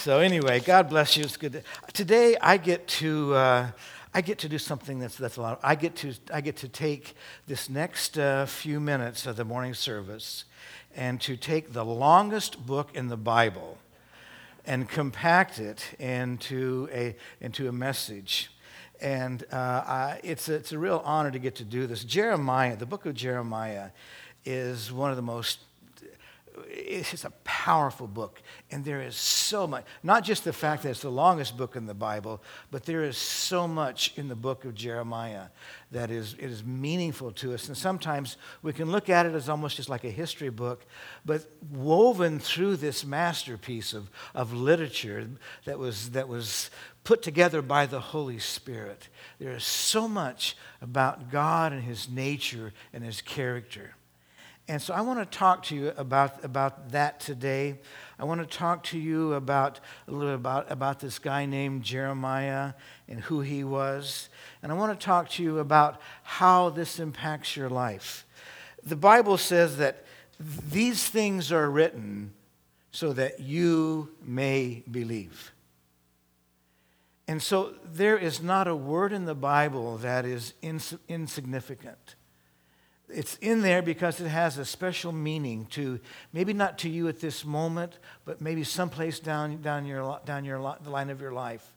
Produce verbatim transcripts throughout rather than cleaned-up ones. So anyway, God bless you. It's good to, today I get to uh, I get to do something that's that's a lot. Of, I get to I get to take this next uh, few minutes of the morning service and to take the longest book in the Bible and compact it into a into a message. And uh, I, it's a, it's a real honor to get to do this. Jeremiah, the book of Jeremiah, is one of the most. It's just a powerful book, and there is so much, not just the fact that it's the longest book in the Bible, but there is so much in the book of Jeremiah that is it is meaningful to us. And sometimes we can look at it as almost just like a history book, but woven through this masterpiece of, of literature that was that was put together by the Holy Spirit, there is so much about God and his nature and his character. And so I want to talk to you about, about that today. I want to talk to you about a little bit about, about this guy named Jeremiah and who he was. And I want to talk to you about how this impacts your life. The Bible says that these things are written so that you may believe. And so there is not a word in the Bible that is ins- insignificant. It's in there because it has a special meaning to, maybe not to you at this moment, but maybe someplace down down your down your the line of your life.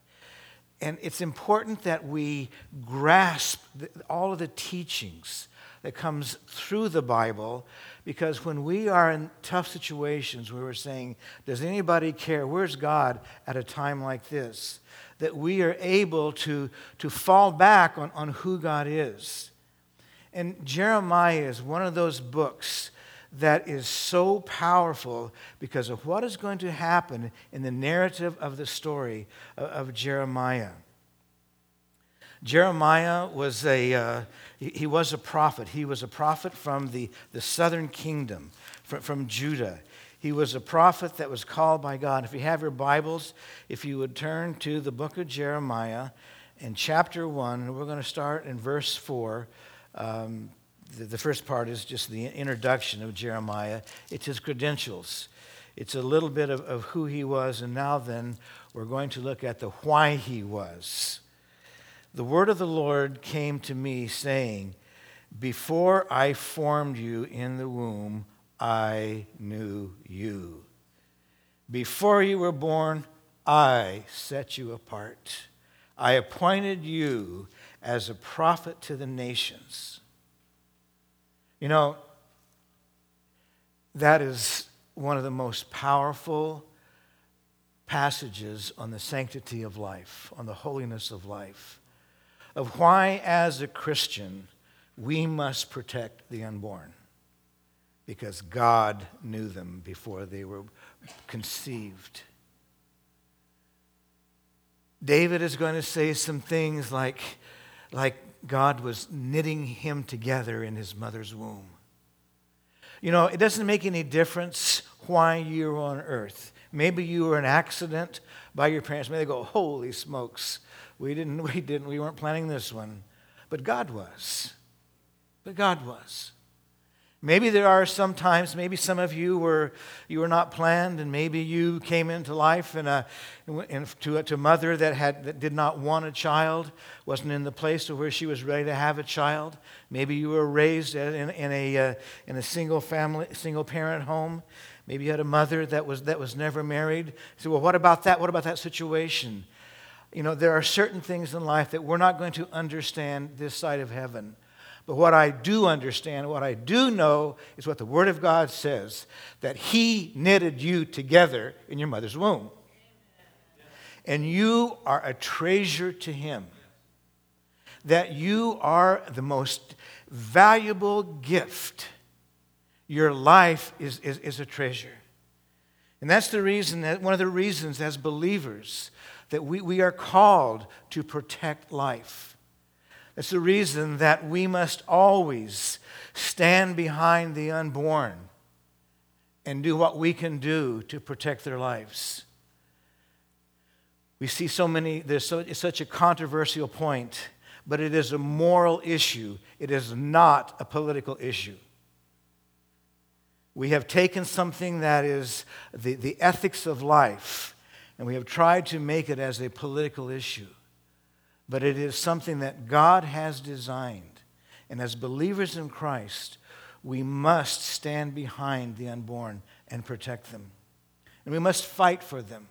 And it's important that we grasp the, all of the teachings that comes through the Bible, because when we are in tough situations where we're saying, does anybody care? Where's God at a time like this? That we are able to, to fall back on, on who God is. And Jeremiah is one of those books that is so powerful because of what is going to happen in the narrative of the story of Jeremiah. Jeremiah was a uh, he was a prophet. He was a prophet from the, the southern kingdom, from, from Judah. He was a prophet that was called by God. If you have your Bibles, if you would turn to the book of Jeremiah in chapter one, and we're going to start in verse four. Um, the, the first part is just the introduction of Jeremiah. It's his credentials. It's a little bit of, of who he was, and now then we're going to look at the why he was. The word of the Lord came to me saying, before I formed you in the womb, I knew you. Before you were born, I set you apart. I appointed you as a prophet to the nations. You know, that is one of the most powerful passages on the sanctity of life, on the holiness of life, of why, as a Christian, we must protect the unborn, because God knew them before they were conceived. David is going to say some things like, like God was knitting him together in his mother's womb. You know, it doesn't make any difference why you're on earth. Maybe you were an accident by your parents. Maybe they go, holy smokes, we didn't, we didn't, we weren't planning this one. But God was. But God was. Maybe there are some times, maybe some of you were you were not planned, and maybe you came into life in a, in, to, a, to a mother that had that did not want a child, wasn't in the place to where she was ready to have a child. Maybe you were raised in, in a uh, in a single family, single parent home. Maybe you had a mother that was that was never married. So, well, what about that? What about that situation? You know, there are certain things in life that we're not going to understand this side of heaven. But what I do understand, what I do know, is what the Word of God says, that He knitted you together in your mother's womb. And you are a treasure to Him. That you are the most valuable gift. Your life is, is, is a treasure. And that's the reason, that one of the reasons as believers, that we, we are called to protect life. That's the reason that we must always stand behind the unborn and do what we can do to protect their lives. We see so many, there's so, it's such a controversial point, but it is a moral issue. It is not a political issue. We have taken something that is the, the ethics of life And we have tried to make it as a political issue. But it is something that God has designed. And as believers in Christ, we must stand behind the unborn and protect them. And we must fight for them.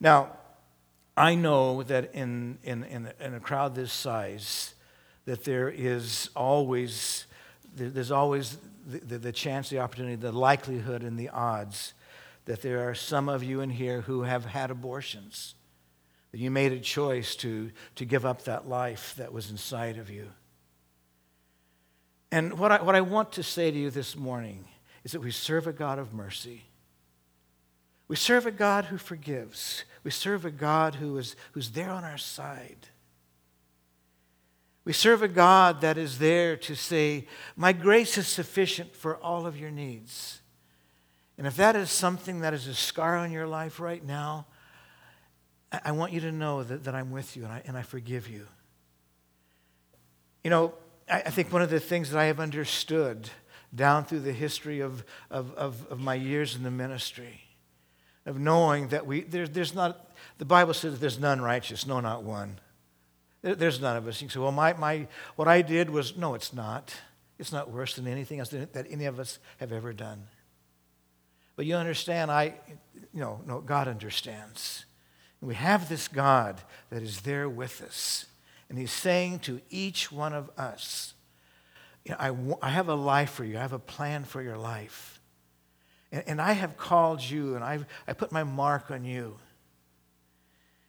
Now, I know that in, in, in, in a crowd this size, that there is always, there's always the, the, the chance, the opportunity, the likelihood, and the odds that there are some of you in here who have had abortions. That you made a choice to, to give up that life that was inside of you. And what I, what I want to say to you this morning is that we serve a God of mercy. We serve a God who forgives. We serve a God who is, who's there on our side. We serve a God that is there to say, my grace is sufficient for all of your needs. And if that is something that is a scar on your life right now, I, I want you to know that, that I'm with you and I, and I forgive you. You know, I, I think one of the things that I have understood down through the history of, of, of, of my years in the ministry, of knowing that we there, there's not, the Bible says there's none righteous, no, not one. There, there's none of us. You can say, well, my, my, what I did was, no, it's not. It's not worse than anything else that any of us have ever done. But you understand, I, you know, no, God understands. And we have this God that is there with us. And he's saying to each one of us, you know, I, I have a life for you. I have a plan for your life. And I have called you, and I've, I put my mark on you.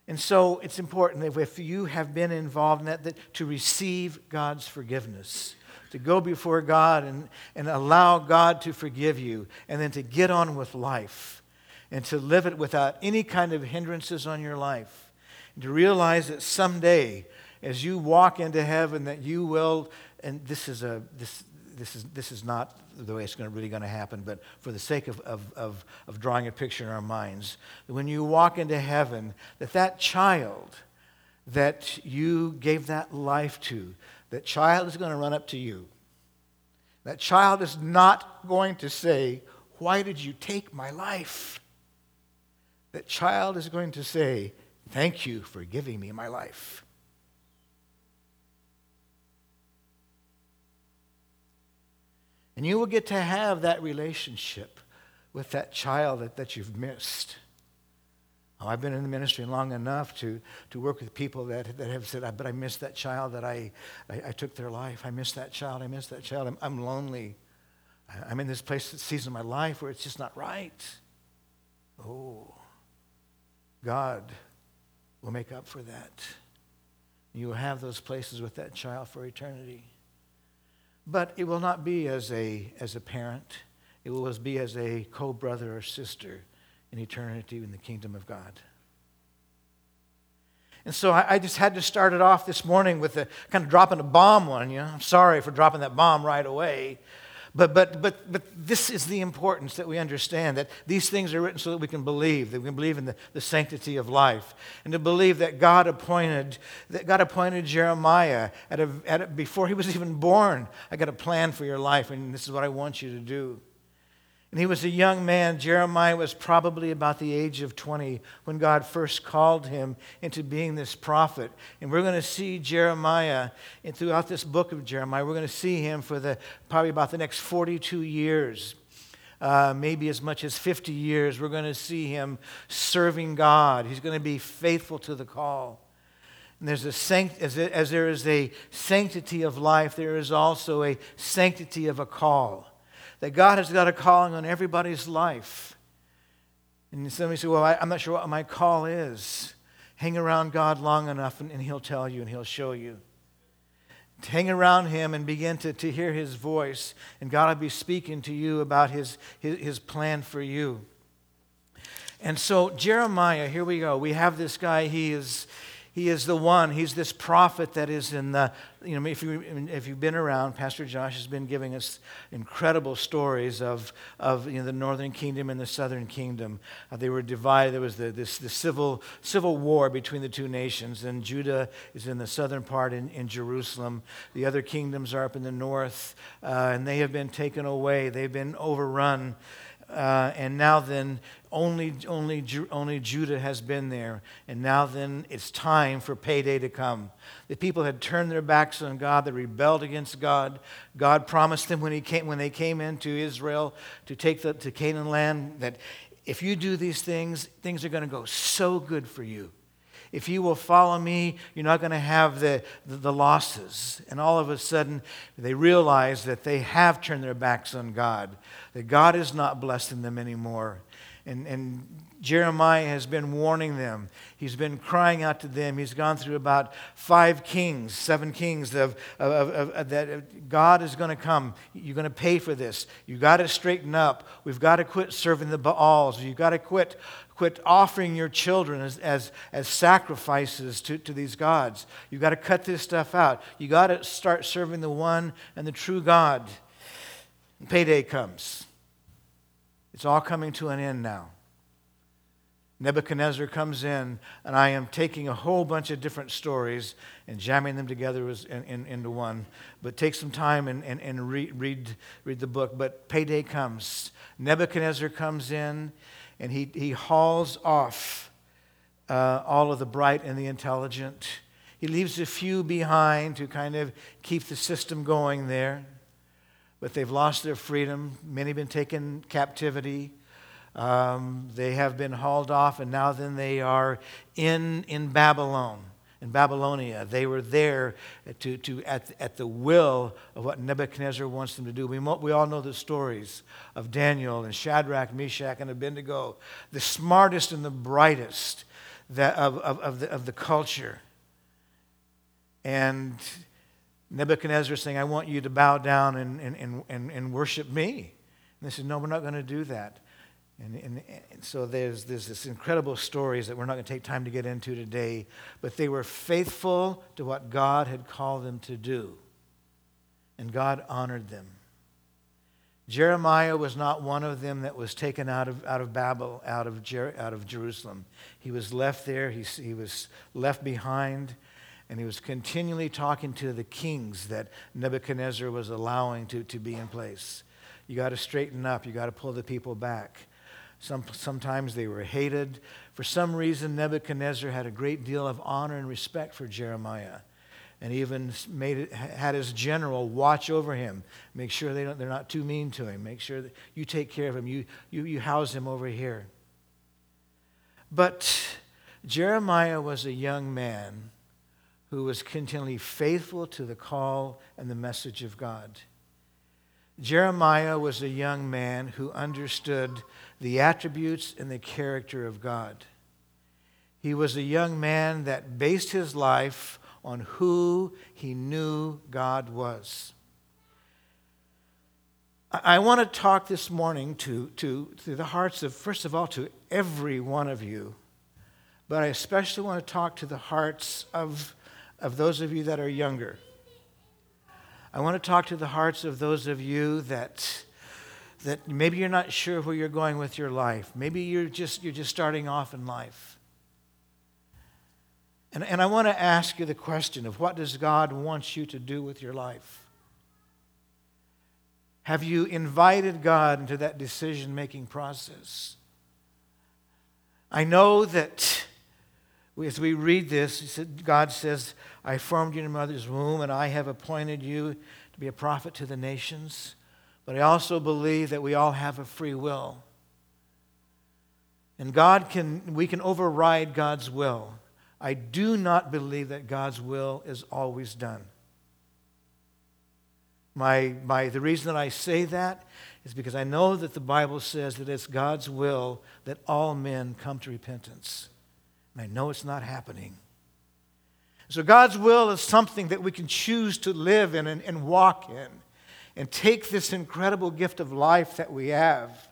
And so it's important that if you have been involved in that, that to receive God's forgiveness, to go before God and, and allow God to forgive you, and then to get on with life, and to live it without any kind of hindrances on your life, and to realize that someday, as you walk into heaven, that you will, and this is a... this. This is this is not the way it's going to, really going to happen, but for the sake of, of, of, of drawing a picture in our minds, when you walk into heaven, that that child that you gave that life to, that child is going to run up to you. That child is not going to say, why did you take my life? That child is going to say, thank you for giving me my life. And you will get to have that relationship with that child that, that you've missed. Oh, I've been in the ministry long enough to, to work with people that, that have said, I, but I missed that child that I, I, I took their life. I missed that child. I missed that child. I'm, I'm lonely. I, I'm in this place, this season of my life where it's just not right. Oh, God will make up for that. You will have those places with that child for eternity. But it will not be as a as a parent. It will be as a co-brother or sister in eternity in the kingdom of God. And so I, I just had to start it off this morning with a kind of dropping a bomb on you. I'm sorry for dropping that bomb right away. But but but but this is the importance that we understand, that these things are written so that we can believe, that we can believe in the, the sanctity of life, and to believe that God appointed that God appointed Jeremiah at a, at a, before he was even born. I got a plan for your life, and this is what I want you to do. And he was a young man. Jeremiah was probably about the age of twenty when God first called him into being this prophet. And we're going to see Jeremiah, and throughout this book of Jeremiah, we're going to see him for the probably about the next forty-two years, uh, maybe as much as fifty years. We're going to see him serving God. He's going to be faithful to the call. And there's a sanct- as, a, as there is a sanctity of life, there is also a sanctity of a call. That God has got a calling on everybody's life. And somebody says, well, I, I'm not sure what my call is. Hang around God long enough and, and he'll tell you and he'll show you. Hang around him and begin to, to hear his voice. And God will be speaking to you about his, his, his plan for you. And so Jeremiah, here we go. We have this guy, he is... He is the one. He's this prophet that is in the, you know, if, you, if you've been around, Pastor Josh has been giving us incredible stories of, of you know, the northern kingdom and the southern kingdom. Uh, they were divided. There was the, this the civil civil war between the two nations, and Judah is in the southern part in, in Jerusalem. The other kingdoms are up in the north, uh, and they have been taken away. They've been overrun. Uh, and now then, only only only Judah has been there. And now then, it's time for payday to come. The people had turned their backs on God. They rebelled against God. God promised them when he came when they came into Israel to take the, to Canaan land that if you do these things, things are going to go so good for you. If you will follow me, you're not going to have the, the, the losses. And all of a sudden, they realize that they have turned their backs on God, that God is not blessing them anymore. And, and Jeremiah has been warning them. He's been crying out to them. He's gone through about five kings, seven kings of, of, of, of, of that God is going to come. You're going to pay for this. You've got to straighten up. We've got to quit serving the Baals. You've got to quit Quit offering your children as as, as sacrifices to, to these gods. You've got to cut this stuff out. You've got to start serving the one and the true God. And payday comes. It's all coming to an end now. Nebuchadnezzar comes in, and I am taking a whole bunch of different stories and jamming them together as, in, in, into one. But take some time and, and, and re, read, read the book. But payday comes. Nebuchadnezzar comes in, and he, he hauls off uh, all of the bright and the intelligent. He leaves a few behind to kind of keep the system going there. But they've lost their freedom. Many have been taken captivity. Um, they have been hauled off, and now then they are in in Babylon, in Babylonia. They were there to to at at the will of what Nebuchadnezzar wants them to do. We mo- we all know the stories of Daniel and Shadrach, Meshach, and Abednego, the smartest and the brightest that of of, of the of the culture. And Nebuchadnezzar is saying, "I want you to bow down and and and and worship me." And they said, "No, we're not going to do that." And, and, and so there's, there's this incredible stories that we're not going to take time to get into today, but they were faithful to what God had called them to do, and God honored them. Jeremiah was not one of them that was taken out of out of Babel, out of Jer- out of Jerusalem. He was left there. He he was left behind, and he was continually talking to the kings that Nebuchadnezzar was allowing to to be in place. You got to straighten up. You got to pull the people back. Some, sometimes they were hated. For some reason, Nebuchadnezzar had a great deal of honor and respect for Jeremiah, and even made it, had his general watch over him, make sure they don't, they're not too mean to him, make sure that you take care of him, you, you, you house him over here. But Jeremiah was a young man who was continually faithful to the call and the message of God. Jeremiah was a young man who understood the attributes and the character of God. He was a young man that based his life on who he knew God was. I want to talk this morning to, to, to the hearts of, first of all, to every one of you, but I especially want to talk to the hearts of, of those of you that are younger. I want to talk to the hearts of those of you that that maybe you're not sure where you're going with your life. Maybe you're just you're just starting off in life. And and I want to ask you the question of what does God want you to do with your life? Have you invited God into that decision-making process? I know that as we read this, God says, I formed you in your mother's womb, and I have appointed you to be a prophet to the nations. But I also believe that we all have a free will. And God can, we can override God's will. I do not believe that God's will is always done. My, my, the reason that I say that is because I know that the Bible says that it's God's will that all men come to repentance. I know it's not happening. So God's will is something that we can choose to live in and, and walk in and take this incredible gift of life that we have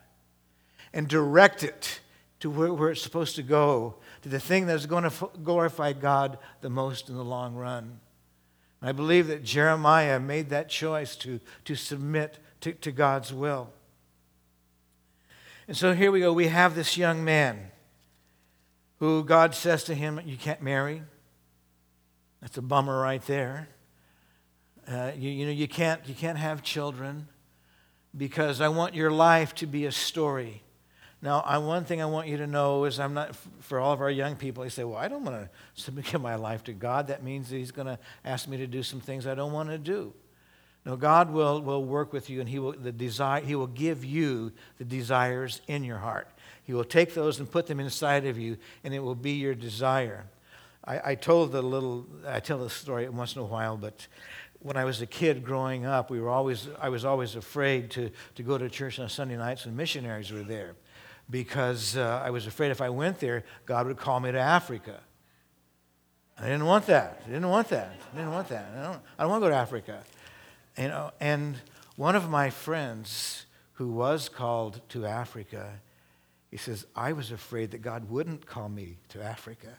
and direct it to where, where it's supposed to go, to the thing that's going to glorify God the most in the long run. And I believe that Jeremiah made that choice to, to submit to, to God's will. And so here we go. We have this young man who God says to him, you can't marry. That's a bummer right there. Uh, you, you know, you can't, you can't have children. because I want your life to be a story. Now, I, one thing I want you to know is I'm not, for all of our young people, they say, well, I don't want to submit my life to God. That means that he's going to ask me to do some things I don't want to do. No, God will, will work with you, and he will, the desire, he will give you the desires in your heart. He will take those and put them inside of you, and it will be your desire. I, I told the little, I tell this story once in a while, but when I was a kid growing up, we were always, I was always afraid to, to go to church on Sunday nights when missionaries were there, because uh, I was afraid if I went there, God would call me to Africa. I didn't want that. I didn't want that. I didn't want that. I don't, I don't want to go to Africa. You know, and one of my friends who was called to Africa, he says, I was afraid that God wouldn't call me to Africa.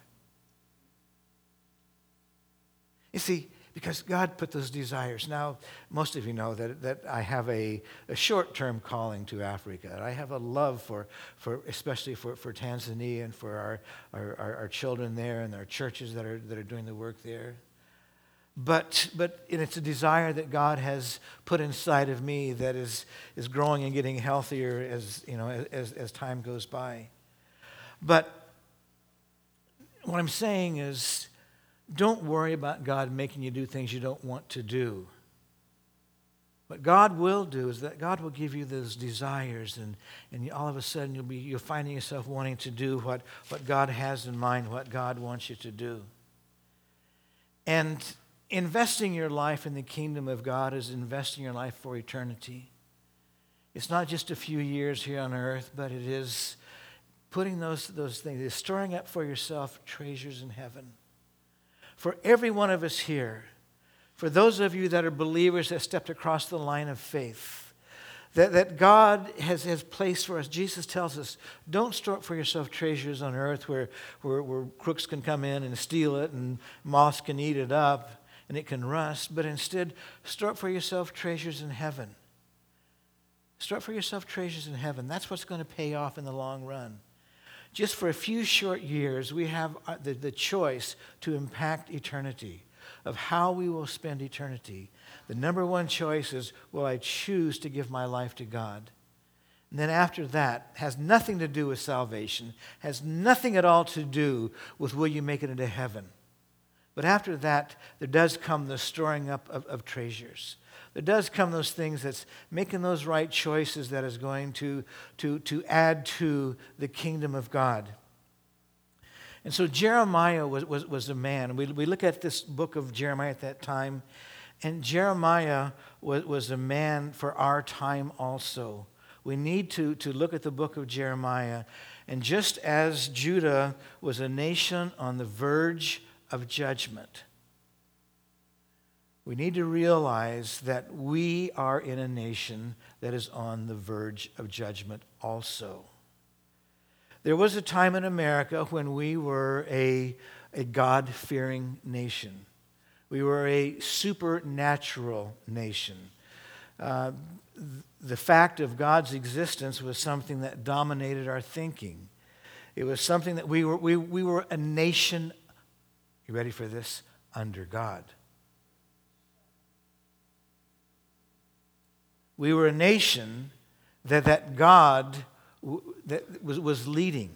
You see, because God put those desires. Now, most of you know that, that I have a, a short-term calling to Africa. I have a love for, for especially for, for Tanzania and for our, our, our children there and our churches that are that are doing the work there. But but it's a desire that God has put inside of me that is is growing and getting healthier as you know as, as time goes by. But what I'm saying is, don't worry about God making you do things you don't want to do. What God will do is that God will give you those desires, and, and all of a sudden you'll be you're finding yourself wanting to do what, what God has in mind, what God wants you to do. And investing your life in the kingdom of God is investing your life for eternity. It's not just a few years here on earth, but it is putting those, those things, it's storing up for yourself treasures in heaven. For every one of us here, for those of you that are believers that stepped across the line of faith, that, that God has, has placed for us, Jesus tells us, don't store up for yourself treasures on earth where, where, where crooks can come in and steal it and moths can eat it up. And it can rust, but instead, store up for yourself treasures in heaven. Store up for yourself treasures in heaven. That's what's going to pay off in the long run. Just for a few short years, we have the, the choice to impact eternity, of how we will spend eternity. The number one choice is, will I choose to give my life to God? And then after that, has nothing to do with salvation, has nothing at all to do with will you make it into heaven. But after that, there does come the storing up of, of treasures. There does come those things that's making those right choices that is going to, to, to add to the kingdom of God. And so Jeremiah was, was, was a man. We, we look at this book of Jeremiah at that time, and Jeremiah was, was a man for our time also. We need to, to look at the book of Jeremiah. And just as Judah was a nation on the verge of judgment, we need to realize that we are in a nation that is on the verge of judgment also. There was a time in America when we were a, a God-fearing nation. We were a supernatural nation. Uh, the fact of God's existence was something that dominated our thinking. It was something that we were, we, we were a nation of. You ready for this? Under God. We were a nation that, that God w- that was, was leading.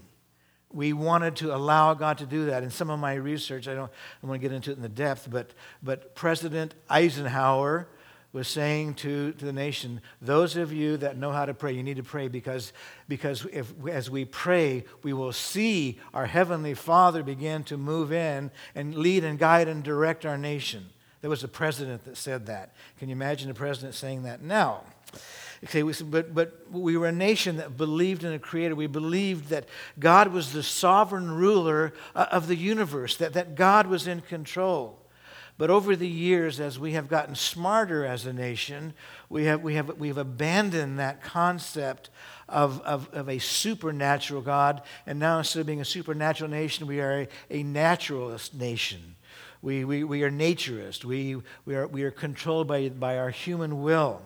We wanted to allow God to do that. In some of my research, I don't I want to get into it in the depth, but, but President Eisenhower was saying to, to the nation, those of you that know how to pray, you need to pray because, because if, as we pray, we will see our Heavenly Father begin to move in and lead and guide and direct our nation. There was a president that said that. Can you imagine a president saying that now? Okay, we, but, but we were a nation that believed in a creator. We believed that God was the sovereign ruler of the universe, that, that God was in control. But over the years, as we have gotten smarter as a nation, we have we have we have abandoned that concept of, of, of a supernatural God, and now instead of being a supernatural nation, we are a, a naturalist nation. We we we are naturist. We we are we are controlled by, by our human will.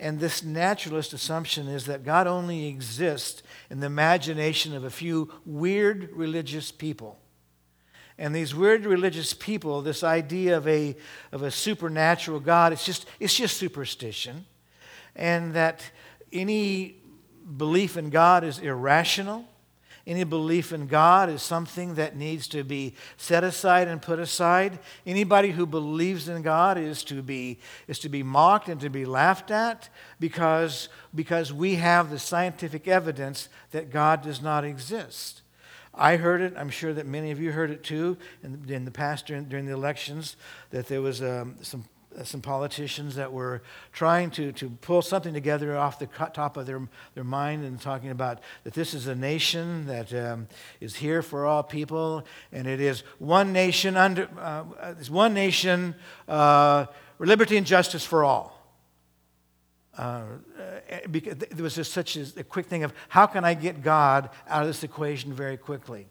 And this naturalist assumption is that God only exists in the imagination of a few weird religious people. And these weird religious people, this idea of a of a supernatural God, it's just it's just superstition. and that any belief in God is irrational. Any belief in God is something that needs to be set aside and put aside. Anybody who believes in God is to be, is to be mocked and to be laughed at because, because we have the scientific evidence that God does not exist. I heard it. I'm sure that many of you heard it too in, in the past during, during the elections, that there was um, some some politicians that were trying to, to pull something together off the top of their, their mind and talking about that this is a nation that um, is here for all people, and it is one nation under uh, it's one nation uh, liberty and justice for all. Uh, because there was just such a quick thing of how can I get God out of this equation very quickly.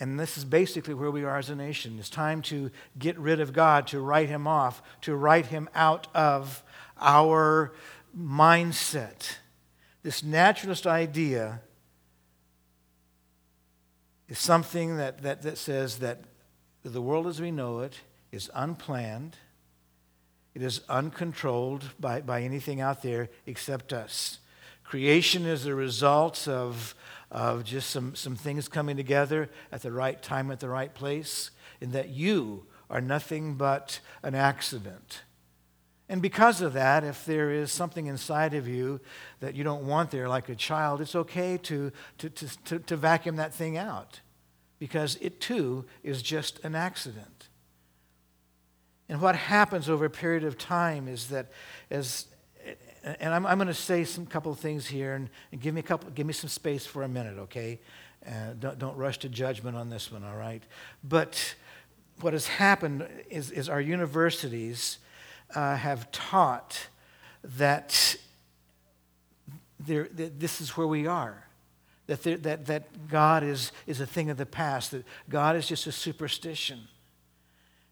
And this is basically where we are as a nation. It's time to get rid of God, to write him off, to write him out of our mindset. This naturalist idea is something that, that, that says that the world as we know it is unplanned. It is uncontrolled by, by anything out there except us. Creation is the result of... of just some, some things coming together at the right time, at the right place, in that you are nothing but an accident. And because of that, if there is something inside of you that you don't want there, like a child, it's okay to, to, to, to, to vacuum that thing out, because it too is just an accident. And what happens over a period of time is that as And I'm, I'm going to say some couple of things here, and, and give me a couple, give me some space for a minute, okay? Uh, don't don't rush to judgment on this one, all right? But what has happened is, is our universities uh, have taught that there that this is where we are, that there, that that God is is a thing of the past, that God is just a superstition.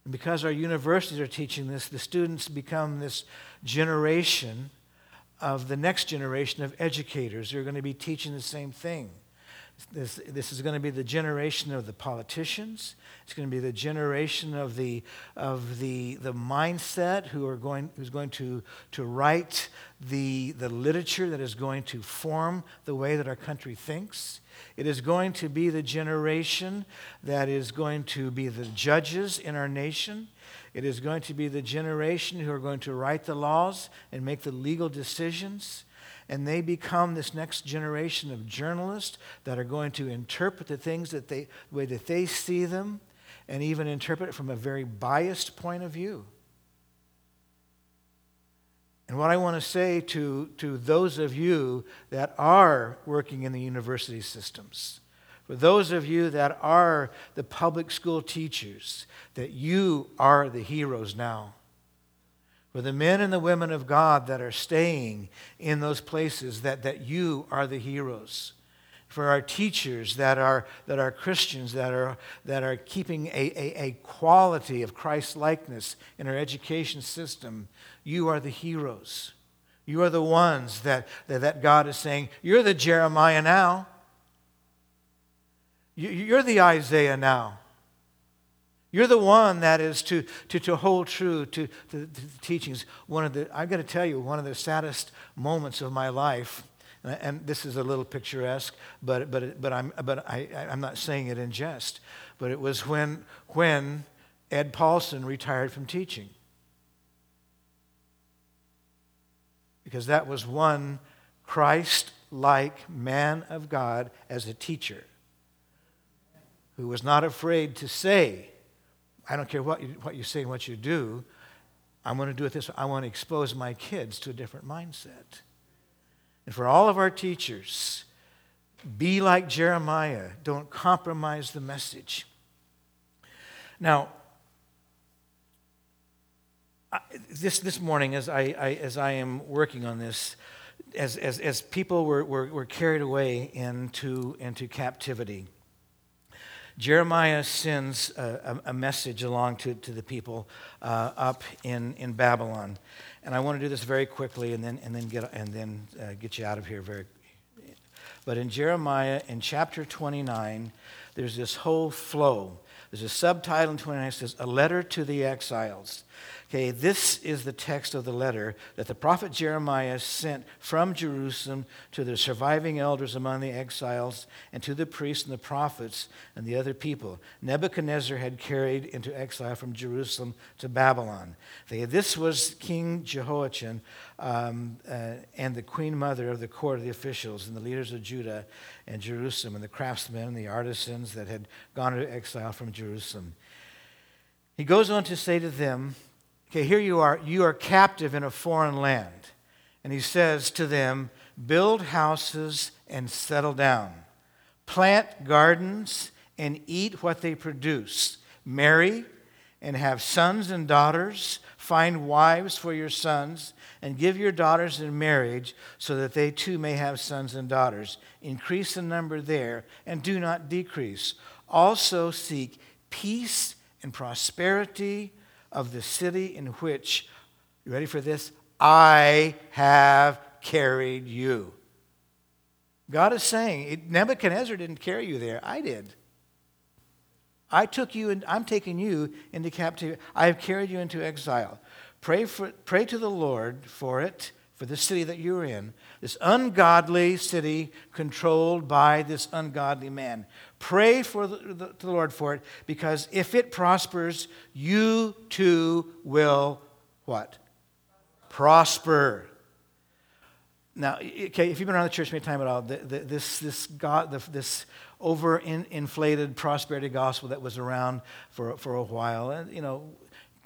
And because our universities are teaching this, the students become this generation of the next generation of educators who are going to be teaching the same thing. This, this is going to be the generation of the politicians. It's going to be the generation of the of the the mindset who are going who's going to to write the the literature that is going to form the way that our country thinks. It is going to be the generation that is going to be the judges in our nation. It is going to be the generation who are going to write the laws and make the legal decisions. And they become this next generation of journalists that are going to interpret the things that they, the way that they see them, and even interpret it from a very biased point of view. And what I want to say to, to those of you that are working in the university systems, for those of you that are the public school teachers, that you are the heroes now. For the men and the women of God that are staying in those places, that, that you are the heroes. For our teachers that are that are Christians, that are that are keeping a, a, a quality of Christ-likeness in our education system, you are the heroes. You are the ones that, that, that God is saying, you're the Jeremiah now. You, you're the Isaiah now. You're the one that is to, to, to hold true to, to, to the teachings. One of the, I've got to tell you, one of the saddest moments of my life, and, I, and this is a little picturesque, but but but I'm but I, I'm not saying it in jest. But it was when when Ed Paulson retired from teaching, because that was one Christ-like man of God as a teacher, who was not afraid to say, I don't care what you, what you say and what you do. I'm going to do it this way. I want to expose my kids to a different mindset. And for all of our teachers, be like Jeremiah. Don't compromise the message. Now, I, this this morning, as I, I as I am working on this, as as as people were were, were carried away into into captivity, Jeremiah sends a, a message along to, to the people uh, up in, in Babylon, and I want to do this very quickly, and then and then get and then uh, get you out of here. Very, but in Jeremiah, in chapter twenty-nine, there's this whole flow. There's a subtitle in twenty-nine that says, "A Letter to the Exiles." Okay, this is the text of the letter that the prophet Jeremiah sent from Jerusalem to the surviving elders among the exiles and to the priests and the prophets and the other people Nebuchadnezzar had carried into exile from Jerusalem to Babylon. Okay, this was King Jehoiachin um, uh, and the queen mother of the court of the officials and the leaders of Judah and Jerusalem and the craftsmen and the artisans that had gone into exile from Jerusalem. He goes on to say to them, okay, here you are, you are captive in a foreign land. And he says to them, build houses and settle down. Plant gardens and eat what they produce. Marry and have sons and daughters. Find wives for your sons and give your daughters in marriage so that they too may have sons and daughters. Increase in number there and do not decrease. Also seek peace and prosperity of the city in which, you ready for this? I have carried you. God is saying, Nebuchadnezzar didn't carry you there. I did. I took you, and I'm taking you into captivity. I have carried you into exile. Pray for, pray to the Lord for it, for the city that you're in, this ungodly city controlled by this ungodly man. Pray for the, the, to the Lord for it, because if it prospers, you too will what? Prosper. Now, okay, if you've been around the church many times at all, the, the, this this God the, this over-inflated prosperity gospel that was around for for a while, and you know.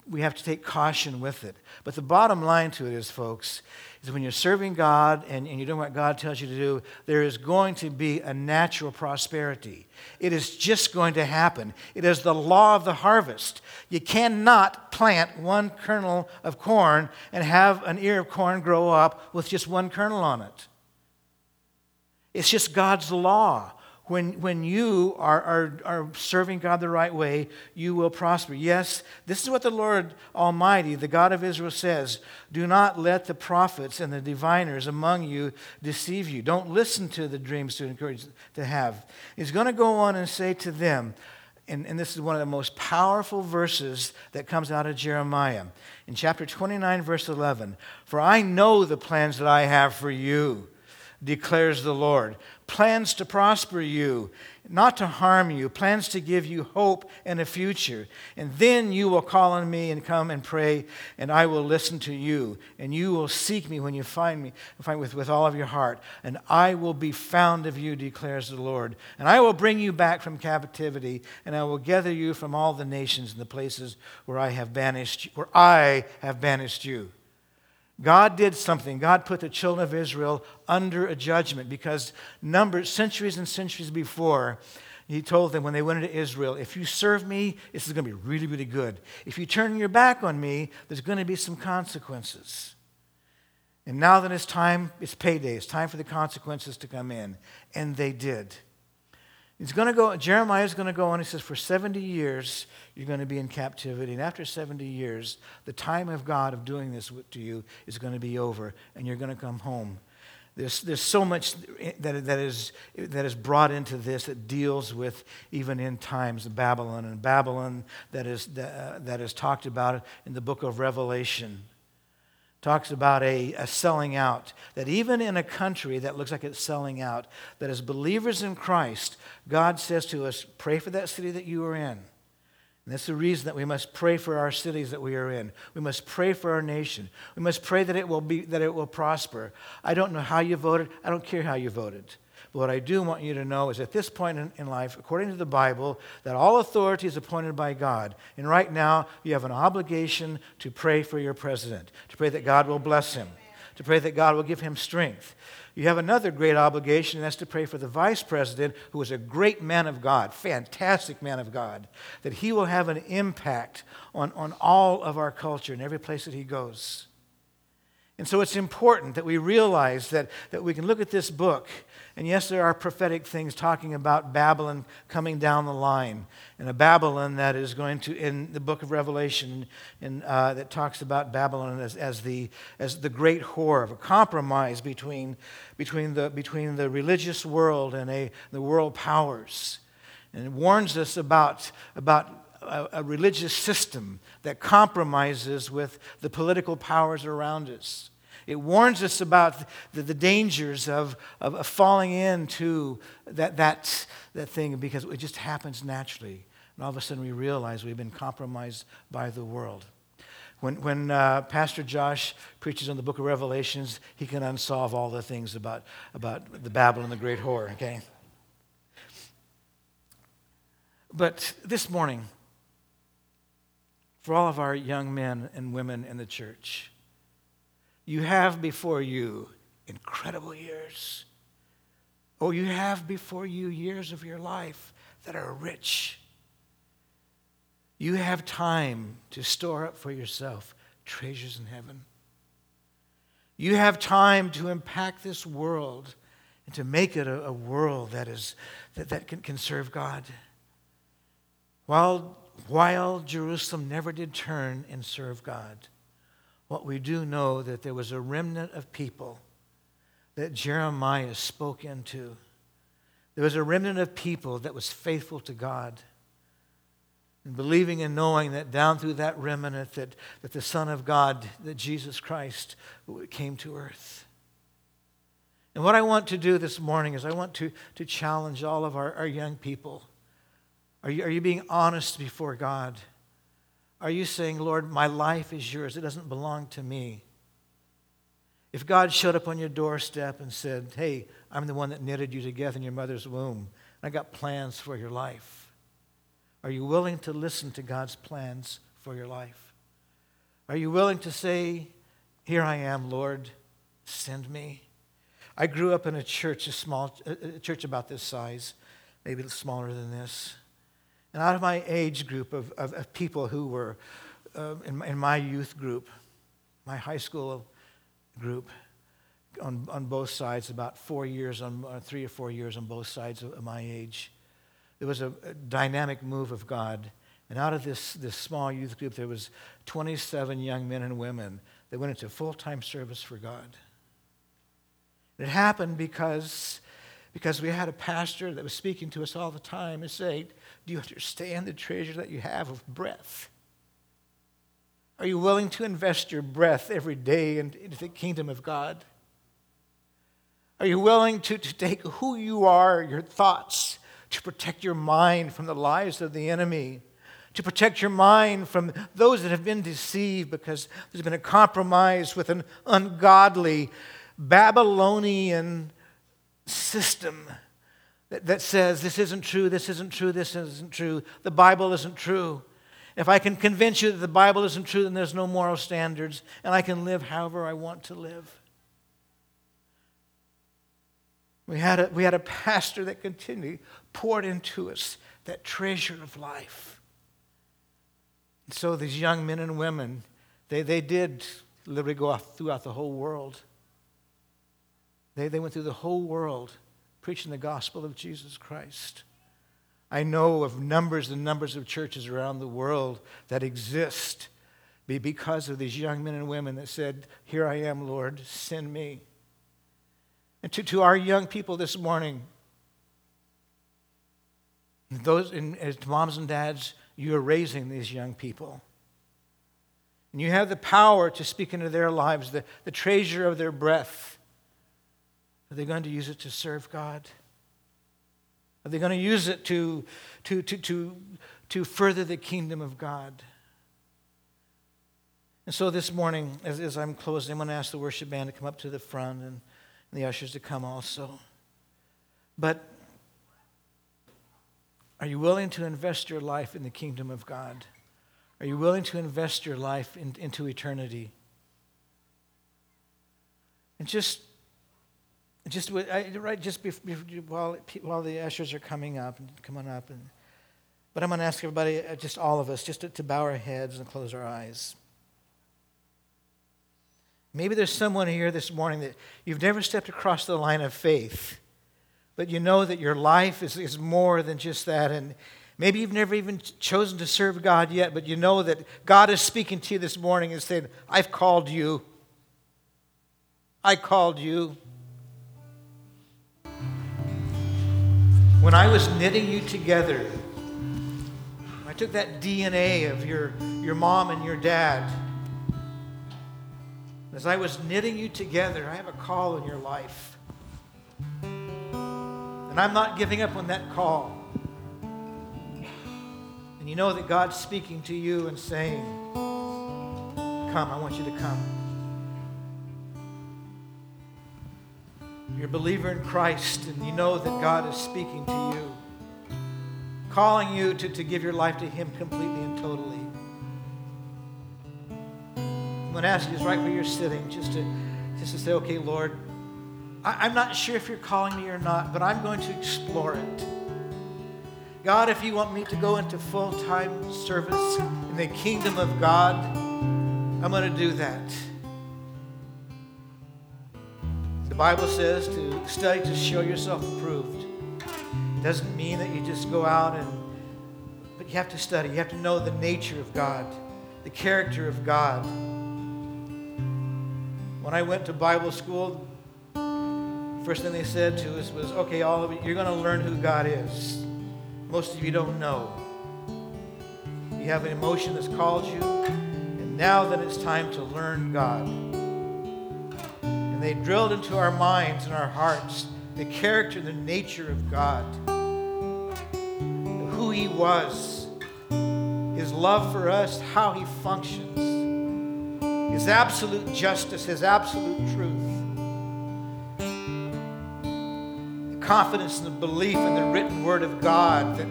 We have to take caution with it. But the bottom line to it is, folks, is when you're serving God and, and you're doing what God tells you to do, there is going to be a natural prosperity. It is just going to happen. It is the law of the harvest. You cannot plant one kernel of corn and have an ear of corn grow up with just one kernel on it. It's just God's law. When when you are, are, are serving God the right way, you will prosper. Yes, this is what the Lord Almighty, the God of Israel, says. Do not let the prophets and the diviners among you deceive you. Don't listen to the dreams to encourage to have. He's going to go on and say to them, and, and this is one of the most powerful verses that comes out of Jeremiah. In chapter twenty-nine, verse eleven, for I know the plans that I have for you, declares the Lord. Plans to prosper you, not to harm you. Plans to give you hope and a future. And then you will call on me and come and pray, and I will listen to you. And you will seek me when you find me, find with, with all of your heart. And I will be found of you, declares the Lord. And I will bring you back from captivity, and I will gather you from all the nations and the places where I have banished, where I have banished you. God did something. God put the children of Israel under a judgment because numbers, centuries and centuries before, he told them when they went into Israel, if you serve me, this is going to be really, really good. If you turn your back on me, there's going to be some consequences. And now that it's time, it's payday. It's time for the consequences to come in. And they did. He's going to go, Jeremiah's going to go on, he says, for seventy years, you're going to be in captivity. And after seventy years, the time of God of doing this to you is going to be over, and you're going to come home. There's, there's so much that, that, is, that is brought into this that deals with, even in times, Babylon. And Babylon that is, uh, that is talked about in the book of Revelation. Talks about a, a selling out, that even in a country that looks like it's selling out, that as believers in Christ, God says to us, pray for that city that you are in. And that's the reason that we must pray for our cities that we are in. We must pray for our nation. We must pray that it will be, that it will prosper. I don't know how you voted. I don't care how you voted. But what I do want you to know is at this point in, in life, according to the Bible, that all authority is appointed by God. And right now, you have an obligation to pray for your president, to pray that God will bless him, to pray that God will give him strength. You have another great obligation, and that's to pray for the vice president, who is a great man of God, fantastic man of God, that he will have an impact on, on all of our culture and every place that he goes. And so it's important that we realize that, that we can look at this book, and yes, there are prophetic things talking about Babylon coming down the line, and a Babylon that is going to, in the book of Revelation, in, uh, that talks about Babylon as, as the as the great whore, of a compromise between between the between the religious world and a the world powers, and it warns us about about a, a religious system that compromises with the political powers around us. It warns us about the, the dangers of, of, of falling into that, that, that thing because it just happens naturally. And all of a sudden we realize we've been compromised by the world. When, when uh, Pastor Josh preaches on the book of Revelations, he can unsolve all the things about, about the Babylon, the great whore, okay? But this morning, for all of our young men and women in the church, you have before you incredible years. Oh, you have before you years of your life that are rich. You have time to store up for yourself treasures in heaven. You have time to impact this world and to make it a, a world that is that, that can, can serve God. While, while Jerusalem never did turn and serve God, what we do know that there was a remnant of people that Jeremiah spoke into. There was a remnant of people that was faithful to God. And believing and knowing that down through that remnant that, that the Son of God, that Jesus Christ, came to earth. And what I want to do this morning is I want to, to challenge all of our, our young people. Are you, are you being honest before God? Are you saying, Lord, my life is yours. It doesn't belong to me. If God showed up on your doorstep and said, hey, I'm the one that knitted you together in your mother's womb, and I got plans for your life, are you willing to listen to God's plans for your life? Are you willing to say, here I am, Lord, send me? I grew up in a church, a small a church about this size, maybe smaller than this. And out of my age group of, of, of people who were uh, in, my, in my youth group, my high school group, on, on both sides, about four years, on uh, three or four years on both sides of, of my age, there was a, a dynamic move of God. And out of this, this small youth group, there was twenty-seven young men and women that went into full-time service for God. It happened because... Because we had a pastor that was speaking to us all the time and saying, do you understand the treasure that you have of breath? Are you willing to invest your breath every day into the kingdom of God? Are you willing to, to take who you are, your thoughts, to protect your mind from the lies of the enemy? To protect your mind from those that have been deceived because there's been a compromise with an ungodly Babylonian system that, that says this isn't true, this isn't true, this isn't true, the Bible isn't true. If I can convince you that the Bible isn't true, then there's no moral standards, and I can live however I want to live. We had a, we had a pastor that continually poured into us that treasure of life. And so these young men and women, they, they did literally go off throughout the whole world. They, they went through the whole world preaching the gospel of Jesus Christ. I know of numbers and numbers of churches around the world that exist because of these young men and women that said, here I am, Lord, send me. And to, to our young people this morning, those in, as moms and dads, you are raising these young people. And you have the power to speak into their lives, the, the treasure of their breath. Are they going to use it to serve God? Are they going to use it to, to, to, to, to further the kingdom of God? And so this morning, as, as I'm closing, I'm going to ask the worship band to come up to the front and, and the ushers to come also. But are you willing to invest your life in the kingdom of God? Are you willing to invest your life in, into eternity? And just... Just right, just before, while while the ushers are coming up, come on up, and but I'm going to ask everybody, just all of us, just to, to bow our heads and close our eyes. Maybe there's someone here this morning that you've never stepped across the line of faith, but you know that your life is, is more than just that, and maybe you've never even chosen to serve God yet, but you know that God is speaking to you this morning and saying, "I've called you. I called you." When I was knitting you together, I took that D N A of your, your mom and your dad. As I was knitting you together, I have a call in your life. And I'm not giving up on that call. And you know that God's speaking to you and saying, come, I want you to come. You're a believer in Christ, and you know that God is speaking to you, calling you to, to give your life to Him completely and totally. I'm going to ask you just right where you're sitting, just to, just to say, okay, Lord, I, I'm not sure if you're calling me or not, but I'm going to explore it. God, if you want me to go into full-time service in the kingdom of God, I'm going to do that. The Bible says to study to show yourself approved. It doesn't mean that you just go out and, but you have to study. You have to know the nature of God, the character of God. When I went to Bible school, first thing they said to us was, okay, all of you, you're going to learn who God is. Most of you don't know. You have an emotion that's called you, and now then it's time to learn God. And they drilled into our minds and our hearts the character, the nature of God, who He was, His love for us, how He functions, His absolute justice, His absolute truth, the confidence and the belief in the written Word of God that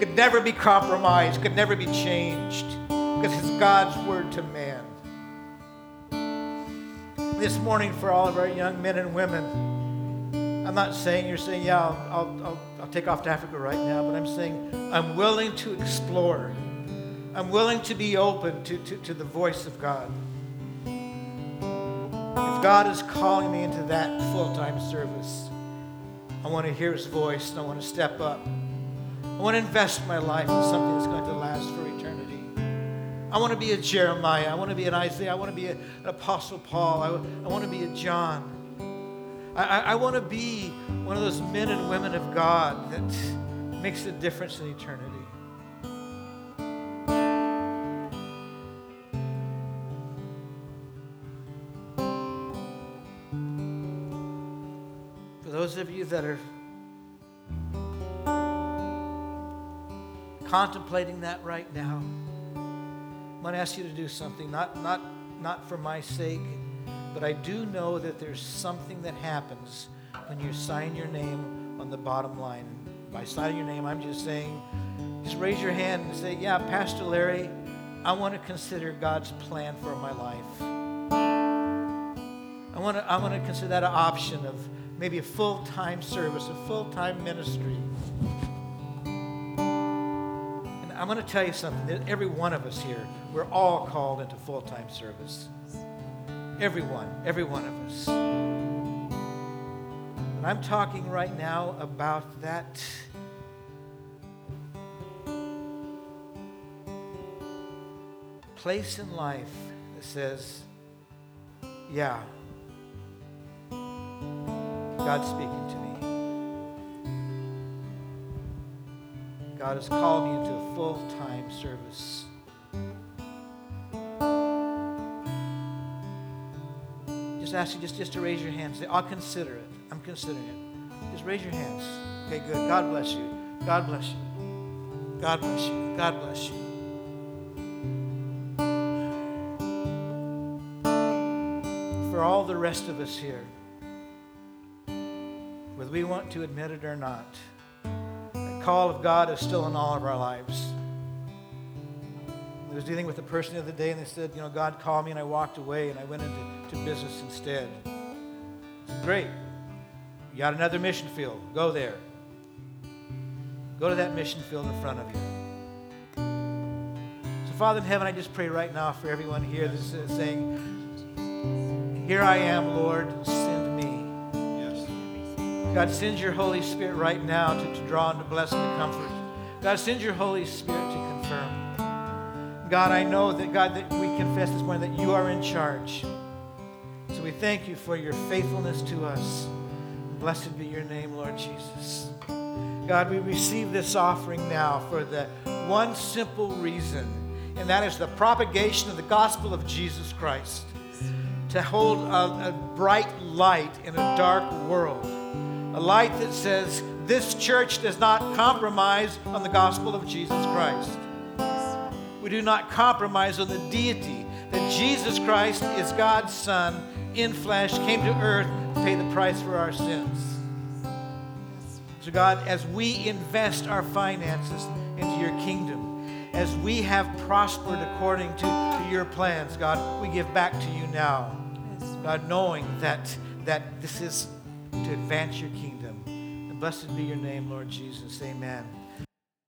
could never be compromised, could never be changed, because it's God's Word to man. This morning, for all of our young men and women, I'm not saying you're saying, yeah, I'll, I'll, I'll take off to Africa right now, but I'm saying I'm willing to explore. I'm willing to be open to, to, to the voice of God. If God is calling me into that full-time service, I want to hear His voice and I want to step up. I want to invest my life in something that's going to last for eternity. I want to be a Jeremiah. I want to be an Isaiah. I want to be a, an Apostle Paul. I, I want to be a John. I, I want to be one of those men and women of God that makes a difference in eternity. For those of you that are contemplating that right now, I'm going to ask you to do something, not, not, not for my sake, but I do know that there's something that happens when you sign your name on the bottom line. And by signing your name, I'm just saying, just raise your hand and say, yeah, Pastor Larry, I want to consider God's plan for my life. I want to, I want to consider that an option of maybe a full-time service, a full-time ministry. And I'm going to tell you something, that every one of us here, we're all called into full-time service. Everyone, every one of us. And I'm talking right now about that place in life that says, yeah, God's speaking to me. God has called me into a full-time service. Ask you just, just to raise your hands. Say, I'll consider it. I'm considering it. Just raise your hands. Okay, good. God bless you. God bless you. God bless you. God bless you. For all the rest of us here, whether we want to admit it or not, the call of God is still in all of our lives. I was dealing with a person the other day, and they said, you know, God called me, and I walked away, and I went into to business instead. Said, great. You got another mission field. Go there. Go to that mission field in front of you. So, Father in heaven, I just pray right now for everyone here that's uh, saying, here I am, Lord, send me. Yes. God, send your Holy Spirit right now to, to draw and to bless and to comfort. God, send your Holy Spirit to confirm. God, I know that, God, that we confess this morning that you are in charge. So we thank you for your faithfulness to us. Blessed be your name, Lord Jesus. God, we receive this offering now for the one simple reason, and that is the propagation of the gospel of Jesus Christ, to hold a, a bright light in a dark world, a light that says, this church does not compromise on the gospel of Jesus Christ. We do not compromise on the deity, that Jesus Christ is God's Son, in flesh, came to earth to pay the price for our sins. So God, as we invest our finances into your kingdom, as we have prospered according to, to your plans, God, we give back to you now. God, knowing that, that this is to advance your kingdom. And blessed be your name, Lord Jesus. Amen.